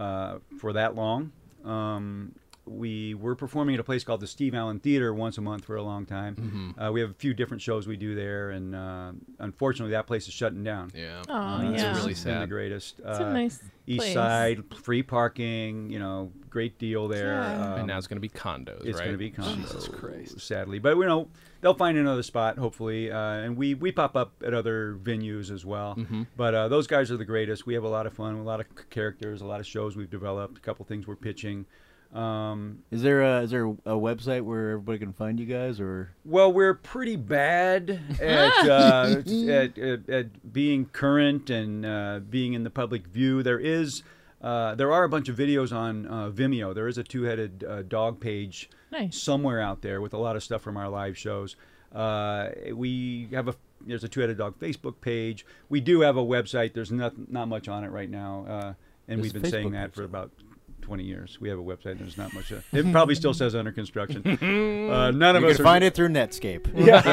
uh, for that long. Um, we were performing at a place called the Steve Allen Theater once a month for a long time. Mm-hmm. uh, we have a few different shows we do there, and uh, unfortunately that place is shutting down. Yeah, oh, uh, yeah. It's really sad. Been the greatest. It's uh, a nice East place. Side, free parking, you know, great deal there. Yeah. Um, and now it's going to be condos, it's right? It's going to be condos. Jesus Christ. Sadly. But, you know, they'll find another spot, hopefully. Uh, and we, we pop up at other venues as well. Mm-hmm. But uh, those guys are the greatest. We have a lot of fun, a lot of characters, a lot of shows we've developed, a couple things we're pitching. Um, is there a, is there a website where everybody can find you guys, or? Well, we're pretty bad at uh, at, at, at being current and uh, being in the public view. There is uh, there are a bunch of videos on uh, Vimeo. There is a two-headed uh, dog page nice. somewhere out there with a lot of stuff from our live shows. Uh, we have a there's a two-headed dog Facebook page. We do have a website. There's not not much on it right now, uh, and there's we've been saying that for about. twenty years. We have a website. There's not much. A, it probably still says under construction. Uh, none of you us can are, find it through Netscape. Yeah,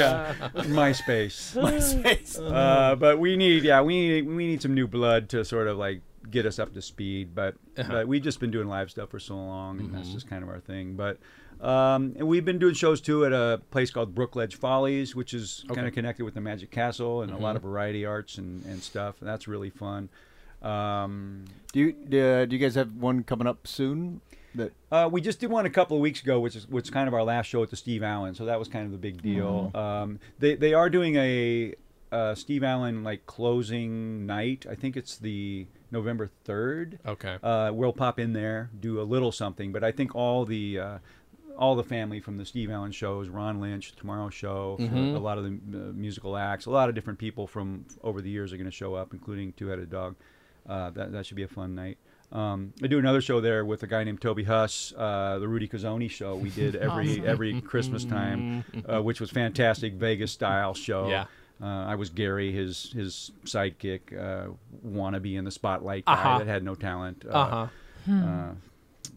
yeah. MySpace. MySpace. Uh, but we need, yeah, we need, we need some new blood to sort of like get us up to speed. But, uh-huh. but we've just been doing live stuff for so long, and mm-hmm. that's just kind of our thing. But um, and we've been doing shows too at a place called Brookledge Follies, which is okay. kind of connected with the Magic Castle and mm-hmm. a lot of variety arts and and stuff. And that's really fun. Um, do you uh, do you guys have one coming up soon? That uh, we just did one a couple of weeks ago, which is which is kind of our last show at the Steve Allen, so that was kind of the big deal. Mm-hmm. um, they they are doing a uh, Steve Allen like closing night. I think it's the November third. Okay. Uh, we'll pop in there, do a little something, but I think all the uh, all the family from the Steve Allen shows, Ron Lynch, Tomorrow Show, mm-hmm. a lot of the uh, musical acts, a lot of different people from over the years are going to show up, including Two-Headed Dog. Uh, that that should be a fun night. Um, I do another show there with a guy named Toby Huss, uh, the Rudy Casoni show. We did every awesome. every Christmas time, uh, which was fantastic Vegas style show. Yeah. Uh, I was Gary, his his sidekick, uh, wannabe in the spotlight guy uh-huh. that had no talent. Uh, uh-huh. hmm. uh,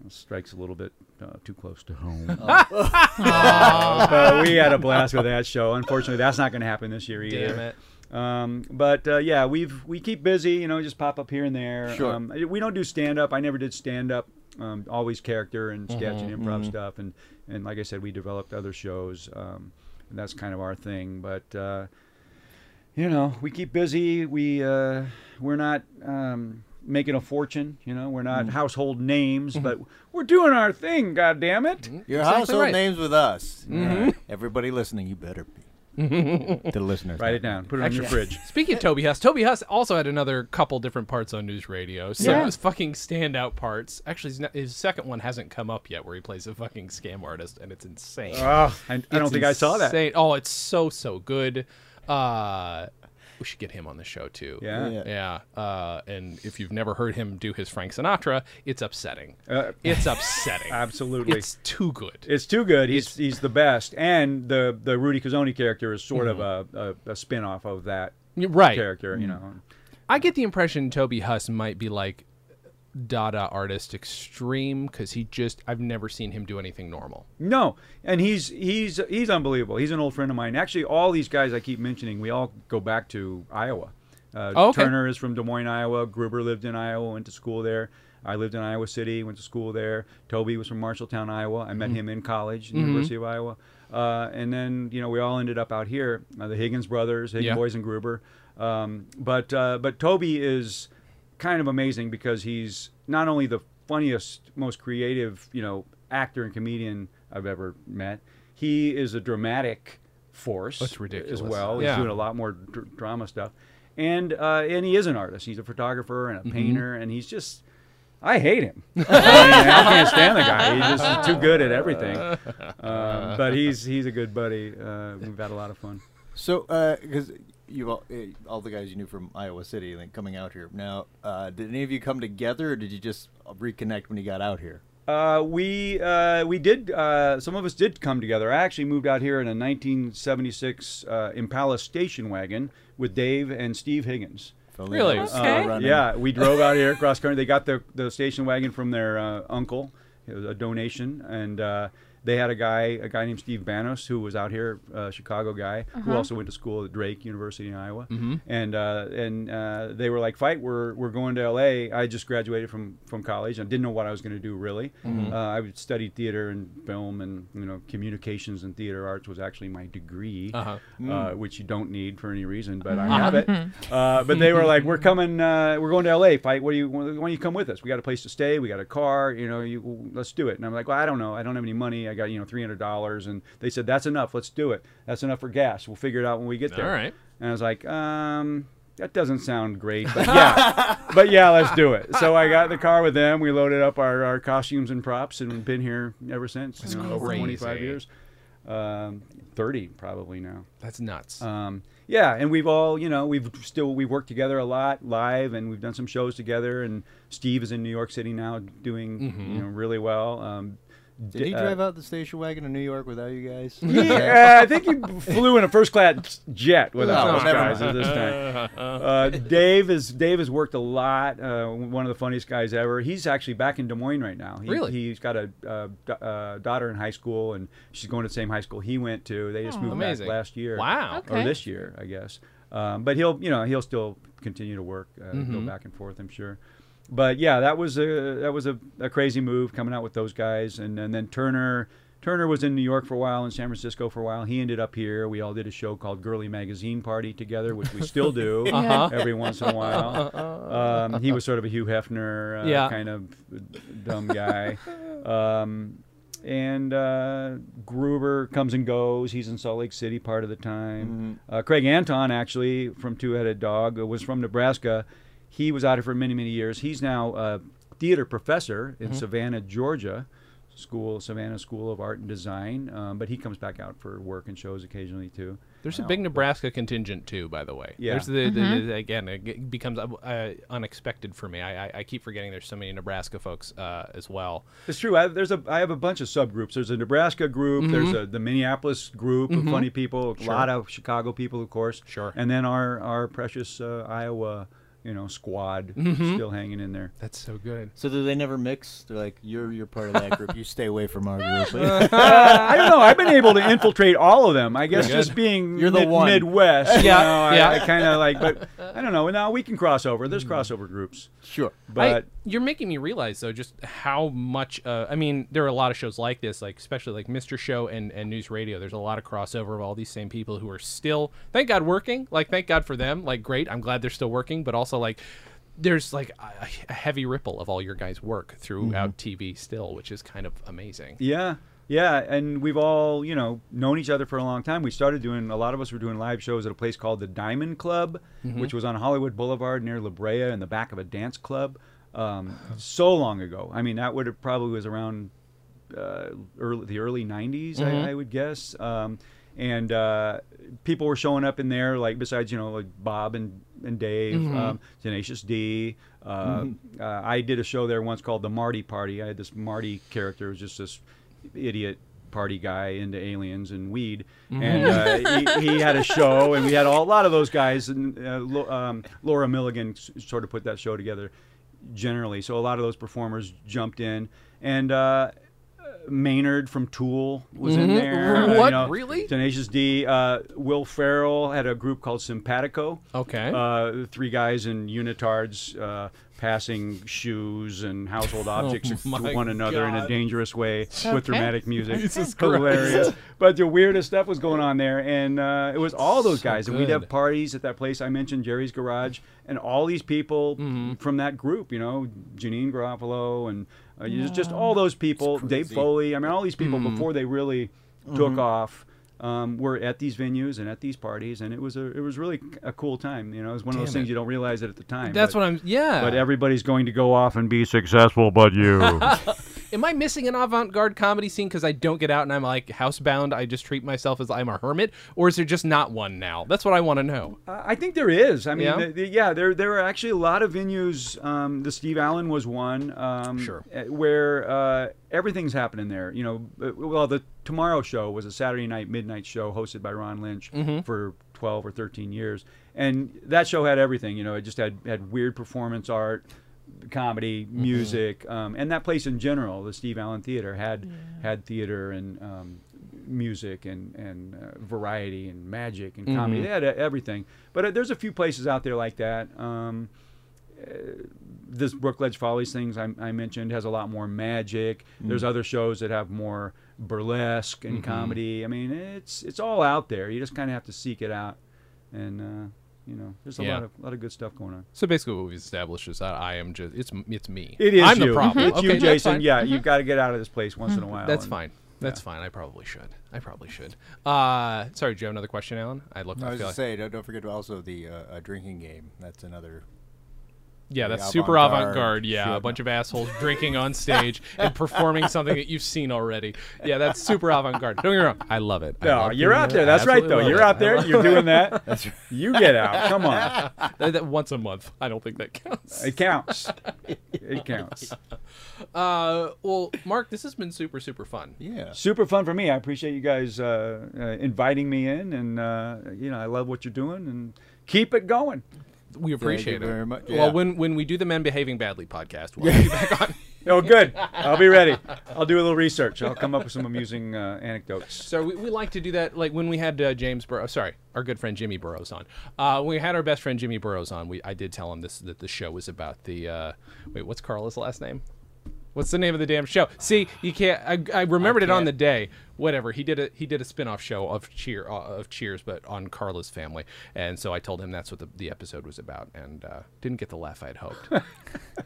strikes a little bit uh, too close to home. Oh. uh, but we had a blast with that show. Unfortunately, that's not going to happen this year either. Damn it. Um, but, uh, yeah, we've, we keep busy, you know, just pop up here and there. Sure. Um, we don't do stand up. I never did stand up, um, always character and sketch mm-hmm, and improv mm-hmm. stuff. And, and like I said, we developed other shows. Um, and that's kind of our thing, but, uh, you know, we keep busy. We, uh, we're not, um, making a fortune, you know, we're not mm. household names, but we're doing our thing. God damn it. Your exactly household right. names with us. Mm-hmm. Everybody listening, you better be. To the listeners, write it down. Put it Actually, on your fridge. Speaking of Toby Huss, Toby Huss also had another couple different parts on News Radio. So yeah. His fucking standout parts. Actually, his second one hasn't come up yet, where he plays a fucking scam artist, and it's insane. Oh, I, it's I don't think insane. I saw that. Oh, it's so so good. Uh, we should get him on the show too. Yeah, yeah. yeah. Uh, and if you've never heard him do his Frank Sinatra, it's upsetting. Uh, it's upsetting. Absolutely, it's too good. It's too good. He's it's... he's the best. And the the Rudy Casoni character is sort mm-hmm. of a, a a spin-off of that right. character. You know, I get the impression Toby Huss might be like Dada artist extreme, because he just I've never seen him do anything normal. No, and he's he's he's unbelievable. He's an old friend of mine. Actually, all these guys I keep mentioning, we all go back to Iowa. Uh, oh, okay. Turner is from Des Moines, Iowa. Gruber lived in Iowa, went to school there. I lived in Iowa City, went to school there. Toby was from Marshalltown, Iowa. I met mm-hmm. him in college, mm-hmm. University of Iowa. Uh, and then, you know, we all ended up out here. Uh, the Higgins brothers, Higgins yeah. boys and Gruber. Um, but uh, but Toby is kind of amazing, because he's not only the funniest, most creative, you know, actor and comedian I've ever met, he is a dramatic force. That's ridiculous. As well. Yeah. He's doing a lot more dr drama stuff. And uh, and he is an artist. He's a photographer and a mm-hmm. painter, and he's just, I hate him. I mean, I can't stand the guy. He's just too good at everything. Uh, but he's he's a good buddy. Uh, we've had a lot of fun. So, because uh, you've all, all the guys you knew from Iowa City, like, coming out here now, uh, did any of you come together, or did you just reconnect when you got out here? Uh, we uh, we did. Uh, some of us did come together. I actually moved out here in a nineteen seventy-six uh, Impala station wagon with Dave and Steve Higgins. Really? Uh, okay. Yeah, we drove out here across country. They got the the station wagon from their uh, uncle. It was a donation, and Uh, they had a guy, a guy named Steve Banos, who was out here, a uh, Chicago guy, uh -huh. who also went to school at Drake University in Iowa. Mm -hmm. And uh, and uh, they were like, "Fite, we're we're going to L A." I just graduated from from college. I didn't know what I was going to do really. Mm -hmm. uh, I studied theater and film, and you know, communications and theater arts was actually my degree, uh -huh. mm. uh, which you don't need for any reason, but I have it. Uh, but they were like, "We're coming. Uh, we're going to L A, Fite. What do you? Why don't you come with us? We got a place to stay. We got a car. You know, you let's do it." And I'm like, "Well, I don't know. I don't have any money. I got, you know, three hundred dollars and they said, "That's enough. Let's do it. That's enough for gas. We'll figure it out when we get there." All right. And I was like, um, that doesn't sound great, but yeah, but yeah, let's do it. So I got in the car with them. We loaded up our, our costumes and props, and we've been here ever since. That's you know, over twenty-five years, um, thirty probably now. That's nuts. Um, yeah. And we've all, you know, we've still, we work together a lot live, and we've done some shows together, and Steve is in New York City now doing, mm-hmm. you know, really well. Um, Did he uh, drive out the station wagon to New York without you guys? Yeah, I think he flew in a first-class jet without no, those guys at this time. Uh, Dave is Dave has worked a lot. Uh, one of the funniest guys ever. He's actually back in Des Moines right now. He, really? He's got a uh, uh, daughter in high school, and she's going to the same high school he went to. They just oh, moved amazing. back last year. Wow. Okay. Or this year, I guess. Um, but he'll, you know, he'll still continue to work, uh, mm-hmm. go back and forth, I'm sure. But yeah, that was a that was a, a crazy move coming out with those guys, and and then Turner Turner was in New York for a while, in San Francisco for a while. He ended up here. We all did a show called Girly Magazine Party together, which we still do uh-huh. every once in a while. Um, he was sort of a Hugh Hefner uh, yeah. kind of dumb guy. Um, and uh, Gruber comes and goes. He's in Salt Lake City part of the time. Mm-hmm. uh, Craig Anton, actually, from Two-Headed Dog, was from Nebraska. He was out here for many, many years. He's now a theater professor in mm-hmm. Savannah, Georgia. School, Savannah School of Art and Design, um, but he comes back out for work and shows occasionally too. There's wow. a big Nebraska contingent too, by the way. Yeah. There's the, mm-hmm. the, the again, it becomes uh, unexpected for me. I, I, I keep forgetting there's so many Nebraska folks uh, as well. It's true. I, there's a I have a bunch of subgroups. There's a Nebraska group. Mm-hmm. There's a the Minneapolis group mm-hmm. of funny people. Sure. A lot of Chicago people, of course. Sure. And then our our precious uh, Iowa. You know, squad mm-hmm. still hanging in there. That's so good. So do they never mix? They're like, you're you're part of that group. You stay away from our group. uh, I don't know. I've been able to infiltrate all of them. I guess just being you're mid the one. Midwest. Yeah, you know, yeah. I, I kind of like, but I don't know. Now we can cross over. There's crossover groups. Sure, but I, you're making me realize though just how much. Uh, I mean, there are a lot of shows like this, like especially like Mister Show and and News Radio. There's a lot of crossover of all these same people who are still, thank God, working. Like thank God for them. Like great. I'm glad they're still working, but also. So like there's like a, a heavy ripple of all your guys' work throughout mm-hmm. T V still, which is kind of amazing. Yeah, yeah, and we've all, you know, known each other for a long time. We started doing, a lot of us were doing live shows at a place called the Diamond Club, mm-hmm. which was on Hollywood Boulevard near La Brea in the back of a dance club um, so long ago. I mean, that would have probably was around uh, early, the early nineties, mm-hmm. I, I would guess. Um, and uh, people were showing up in there, like besides, you know, like Bob and and Dave, mm-hmm. um, Tenacious D. Uh, mm-hmm. uh, I did a show there once called The Marty Party. I had this Marty character, was just this idiot party guy into aliens and weed. Mm-hmm. And uh, he, he had a show, and we had all, a lot of those guys. And uh, um, Laura Milligan sort of put that show together generally. So a lot of those performers jumped in. And uh, Maynard from Tool was mm-hmm. in there. What? Uh, you know, really? Tenacious D. Uh, Will Ferrell had a group called Simpatico. Okay. Uh, three guys in unitards uh, passing shoes and household objects oh to one another God. in a dangerous way okay. with dramatic music. Jesus Christ. Hilarious. But the weirdest stuff was going on there, and uh, it was all those so guys. Good. And we'd have parties at that place I mentioned, Jerry's Garage, and all these people mm-hmm. from that group, you know, Janine Garofalo and Uh, yeah. just all those people, Dave Foley, I mean, all these people mm. before they really mm-hmm. took off um, were at these venues and at these parties, and it was a it was really a cool time. You know, it was one Damn of those it. things you don't realize it at the time. That's but, what I'm. Yeah. But everybody's going to go off and be successful, but you. Am I missing an avant-garde comedy scene because I don't get out and I'm like housebound? I just treat myself as I'm a hermit, or is there just not one now? That's what I want to know. Uh, I think there is. I mean, yeah, the, the, yeah there there are actually a lot of venues. Um, the Steve Allen was one, um, sure, where uh, everything's happening there. You know, well, the Tomorrow Show was a Saturday night midnight show hosted by Ron Lynch mm-hmm. for twelve or thirteen years, and that show had everything. You know, it just had had weird performance art, comedy, music, mm-hmm. um, and that place in general, the Steve Allen Theater, had yeah. had theater and um, music and, and uh, variety and magic and mm-hmm. comedy. They had uh, everything. But uh, there's a few places out there like that. Um, uh, this Brookledge Follies things I, I mentioned has a lot more magic. Mm-hmm. There's other shows that have more burlesque and mm-hmm. comedy. I mean, it's it's all out there. You just kind of have to seek it out and... Uh, You know, there's a yeah. lot of lot of good stuff going on. So basically, what we've established is that I am just it's it's me. It is I'm you. the problem. Mm-hmm. It's okay, you, Jason. Yeah, mm-hmm. you've got to get out of this place once mm-hmm. in a while. That's and, fine. That's yeah. fine. I probably should. I probably should. Uh, sorry, do you have another question, Alan? I looked. No, I was going to say, don't, don't forget also the uh, drinking game. That's another. Yeah, that's avant super avant-garde. Yeah, shit. A bunch of assholes drinking on stage and performing something that you've seen already. Yeah, that's super avant-garde. Don't get me wrong. I love it. I no, love you're out there. That's right, though. You're it. out there. You're doing that. That's right. You get out. Come on. that, that once a month. I don't think that counts. It counts. It counts. Uh, well, Mark, this has been super, super fun. Yeah. Super fun for me. I appreciate you guys uh, uh, inviting me in, and uh, you know, I love what you're doing, and keep it going. We appreciate yeah, it. Very much. Yeah. Well, when when we do the Men Behaving Badly podcast, we'll be back on. Oh, good. I'll be ready. I'll do a little research. I'll come up with some amusing uh, anecdotes. So we, we like to do that, like when we had uh, James Burrows, sorry, our good friend Jimmy Burrows on. Uh, when we had our best friend Jimmy Burrows on, we I did tell him this that the show was about the, uh, wait, what's Carla's last name? What's the name of the damn show? See, you can't. I, I remembered I can't. it on the day. Whatever he did, a he did a spinoff show of Cheer uh, of Cheers, but on Carla's family. And so I told him that's what the, the episode was about, and uh, didn't get the laugh I'd hoped.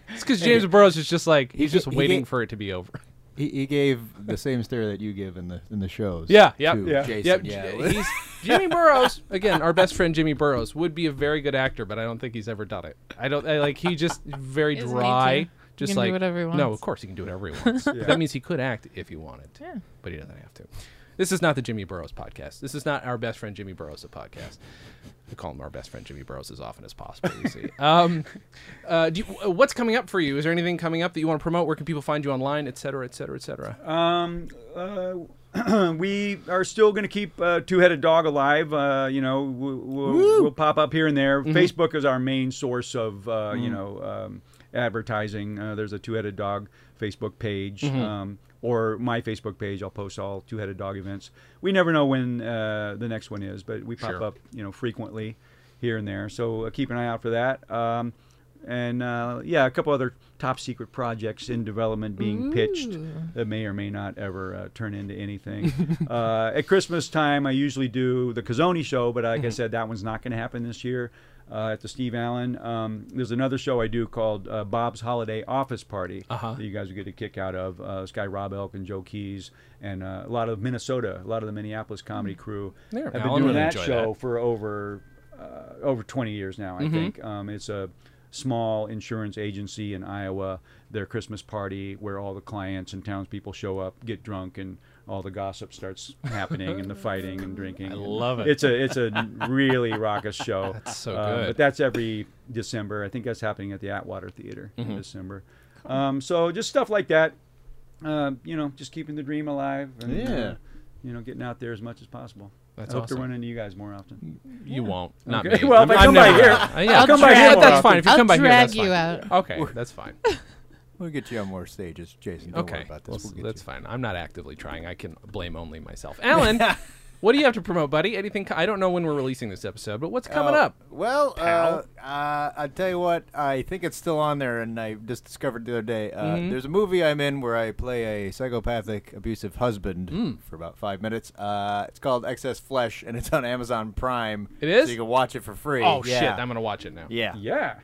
It's because James Burrows is just like he's he, just he, waiting he, for it to be over. He, he gave the same stare that you give in the in the shows. Yeah, yeah, yeah. Jason, yep. yeah. He's, Jimmy Burrows, again, our best friend Jimmy Burrows would be a very good actor, but I don't think he's ever done it. I don't I, like. He just very dry. Just like, do whatever he wants. No, of course he can do whatever he wants. Yeah. That means he could act if he wanted, yeah. but he doesn't have to. This is not the Jimmy Burrows podcast. This is not our best friend Jimmy Burrows a podcast. We call him our best friend Jimmy Burrows as often as possible. You see, um, uh, do you, what's coming up for you? Is there anything coming up that you want to promote? Where can people find you online, et cetera, et cetera, et cetera? Um, uh, we are still going to keep uh, Two-Headed Dog alive. Uh, you know, we'll, we'll, we'll pop up here and there. Mm-hmm. Facebook is our main source of uh, mm-hmm. you know um, advertising. Uh, there's a Two-Headed Dog Facebook page. Mm-hmm. um, Or my Facebook page, I'll post all Two-Headed Dog events. We never know when uh, the next one is, but we pop sure. up, you know, frequently here and there. So uh, keep an eye out for that. Um, and uh, yeah, a couple other top secret projects in development being Ooh. pitched that may or may not ever uh, turn into anything. uh, at Christmas time, I usually do the Casoni show, but like mm-hmm. I said, that one's not going to happen this year. Uh, at the Steve Allen. Um, there's another show I do called uh, Bob's Holiday Office Party uh-huh. that you guys will get a kick out of. Uh, this guy Rob Elk and Joe Keys and uh, a lot of Minnesota, a lot of the Minneapolis comedy crew there, have been Alan doing really that show that. for over uh, over twenty years now, I mm-hmm. think. Um, it's a small insurance agency in Iowa, their Christmas party where all the clients and townspeople show up, get drunk, and all the gossip starts happening and the fighting and drinking. I love it. It's a it's a really raucous show. That's so uh, good. But that's every December. I think that's happening at the Atwater Theater mm-hmm. in December. Um, so just stuff like that. Uh, you know, just keeping the dream alive. And, yeah. Uh, you know, getting out there as much as possible. That's I hope awesome. to run into you guys more often. You yeah. won't. Not okay. me. Well, if I come by here, I'll come by here. That's fine. If you come by here, that's fine. I'll drag you out. Okay, that's fine. We'll get you on more stages, Jason. Don't okay, worry about this. We'll we'll that's you. fine. I'm not actively trying. I can blame only myself. Alan, what do you have to promote, buddy? Anything? I don't know when we're releasing this episode, but what's coming uh, up? Well, uh, uh, I'll tell you what. I think it's still on there, and I just discovered the other day. Uh, mm-hmm. There's a movie I'm in where I play a psychopathic, abusive husband mm. for about five minutes. Uh, it's called Excess Flesh, and it's on Amazon Prime. It is? So you can watch it for free. Oh, yeah. Shit. I'm going to watch it now. Yeah. Yeah.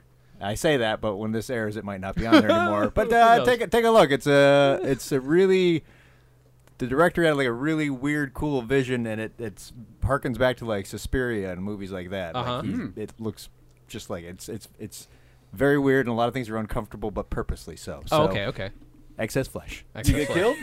I say that, but when this airs, it might not be on there anymore. But uh, take a, take a look. It's a it's a really the director had like a really weird, cool vision, and it it's harkens back to like Suspiria and movies like that. Uh-huh. Like mm. It looks just like it's it's it's very weird, and a lot of things are uncomfortable, but purposely so. so oh, okay, okay. Excess Flesh. Excess Do you get flesh. killed?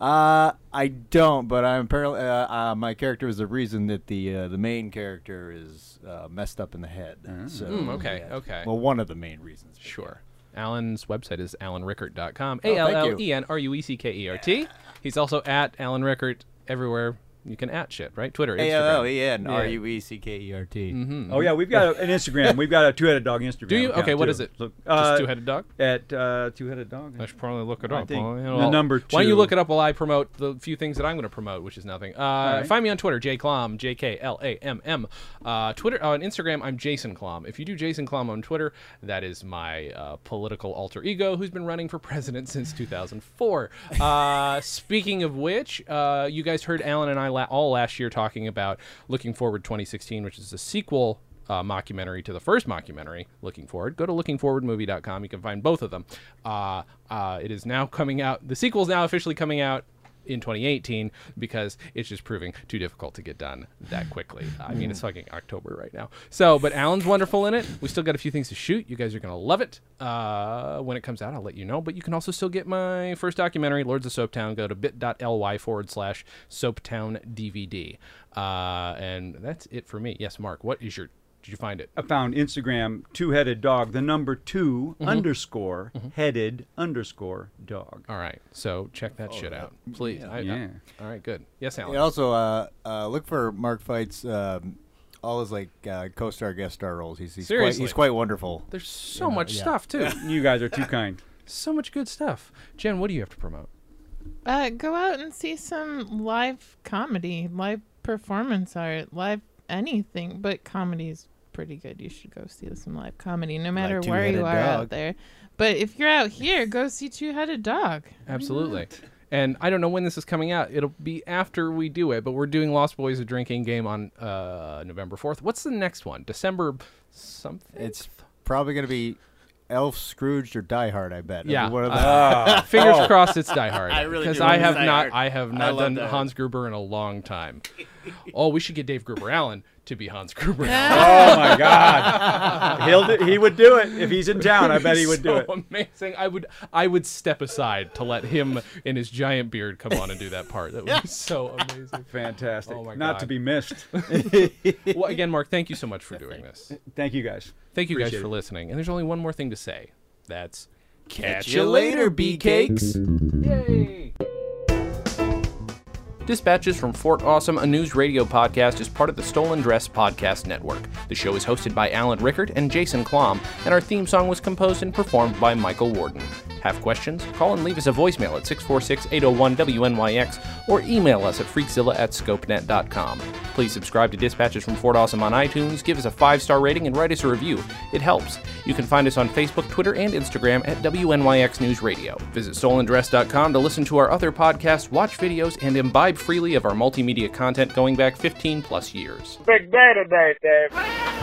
Uh, I don't, but I'm apparently uh, uh, my character is the reason that the uh, the main character is uh, messed up in the head. Mm. So mm, okay, yeah. okay. Well, one of the main reasons. Sure. Alan's website is alan rickert dot com. A L L E N R U E C K E R T. He's also at Alan Rickert everywhere. You can at shit, right? Twitter, Instagram. A L L E N R U E C K E R T. Mm-hmm. Oh, yeah, we've got an Instagram. We've got a Two-Headed Dog Instagram. Do you? Okay, what too. is it? Look, uh, Just Two-Headed Dog? At uh, Two-Headed Dog. I should probably look it I up. Well, you know, the number two. Why don't you look it up while I promote the few things that I'm going to promote, which is nothing. Uh, right. Find me on Twitter, J Klamm, J K L A M M. Uh, Twitter, on Instagram, I'm Jason Klamm. If you do Jason Klamm on Twitter, that is my uh, political alter ego who's been running for president since two thousand four. Uh, speaking of which, uh, you guys heard Alan and I all last year talking about Looking Forward twenty sixteen, which is a sequel uh, mockumentary to the first mockumentary, Looking Forward. Go to looking forward movie dot com. You can find both of them. Uh, uh, it is now coming out. The sequel is now officially coming out in twenty eighteen because it's just proving too difficult to get done that quickly. I mean, it's fucking October right now. So, but Alan's wonderful in it. We still got a few things to shoot. You guys are going to love it. Uh, when it comes out, I'll let you know, but you can also still get my first documentary, Lords of Soaptown. Go to bit.ly forward slash Soaptown D V D. Uh, and that's it for me. Yes, Mark, what is your, did you find it? I found Instagram, Two-Headed Dog, the number two mm-hmm. underscore mm-hmm. headed underscore dog. All right. So check that oh, shit out, please. Yeah. I, yeah. I, all right. Good. Yes, Alan. Yeah, also, uh, uh, look for Mark Fite's, um, all his like uh, co-star, guest star roles. He's, he's, quite, he's quite wonderful. There's so you know, much yeah. stuff, too. You guys are too kind. So much good stuff. Jen, what do you have to promote? Uh, go out and see some live comedy, live performance art, live anything, but comedies. Pretty good. You should go see some live comedy, no matter like where you are dog. out there. But if you're out here, go see Two-Headed Dog. Absolutely. And I don't know when this is coming out. It'll be after we do it, but we're doing Lost Boys a Drinking Game on uh, November fourth. What's the next one? December something? It's probably going to be... Elf, Scrooge, or Die Hard, I bet. Yeah. I mean, what uh, oh. Fingers oh. crossed it's Die Hard. I really do. Because I, I have not I have not done Hans Gruber in a long time. Oh, we should get Dave Gruber Allen to be Hans Gruber Allen. Oh, my God. He'll do, he would do it. If he's in town, I bet he would so do it. Amazing. I would, I would step aside to let him in his giant beard come on and do that part. That would be so amazing. Fantastic. Oh my not God. to be missed. Well, again, Mark, thank you so much for doing this. Thank you, guys. Thank you Appreciate guys for it. listening. And there's only one more thing to say. That's catch, catch you later, B-Cakes. Yay. Dispatches from Fort Awesome, a News Radio podcast, is part of the Stolen Dress Podcast Network. The show is hosted by Alan Rickert and Jason Klamm, and our theme song was composed and performed by Michael Warden. Have questions? Call and leave us a voicemail at six four six, eight oh one, W N Y X or email us at freakzilla at scopenet dot com. Please subscribe to Dispatches from Fort Awesome on iTunes, give us a five-star rating, and write us a review. It helps. You can find us on Facebook, Twitter, and Instagram at W N Y X News Radio. Visit stolen dress dot com to listen to our other podcasts, watch videos, and imbibe freely of our multimedia content going back fifteen plus years. Big day today, Dave.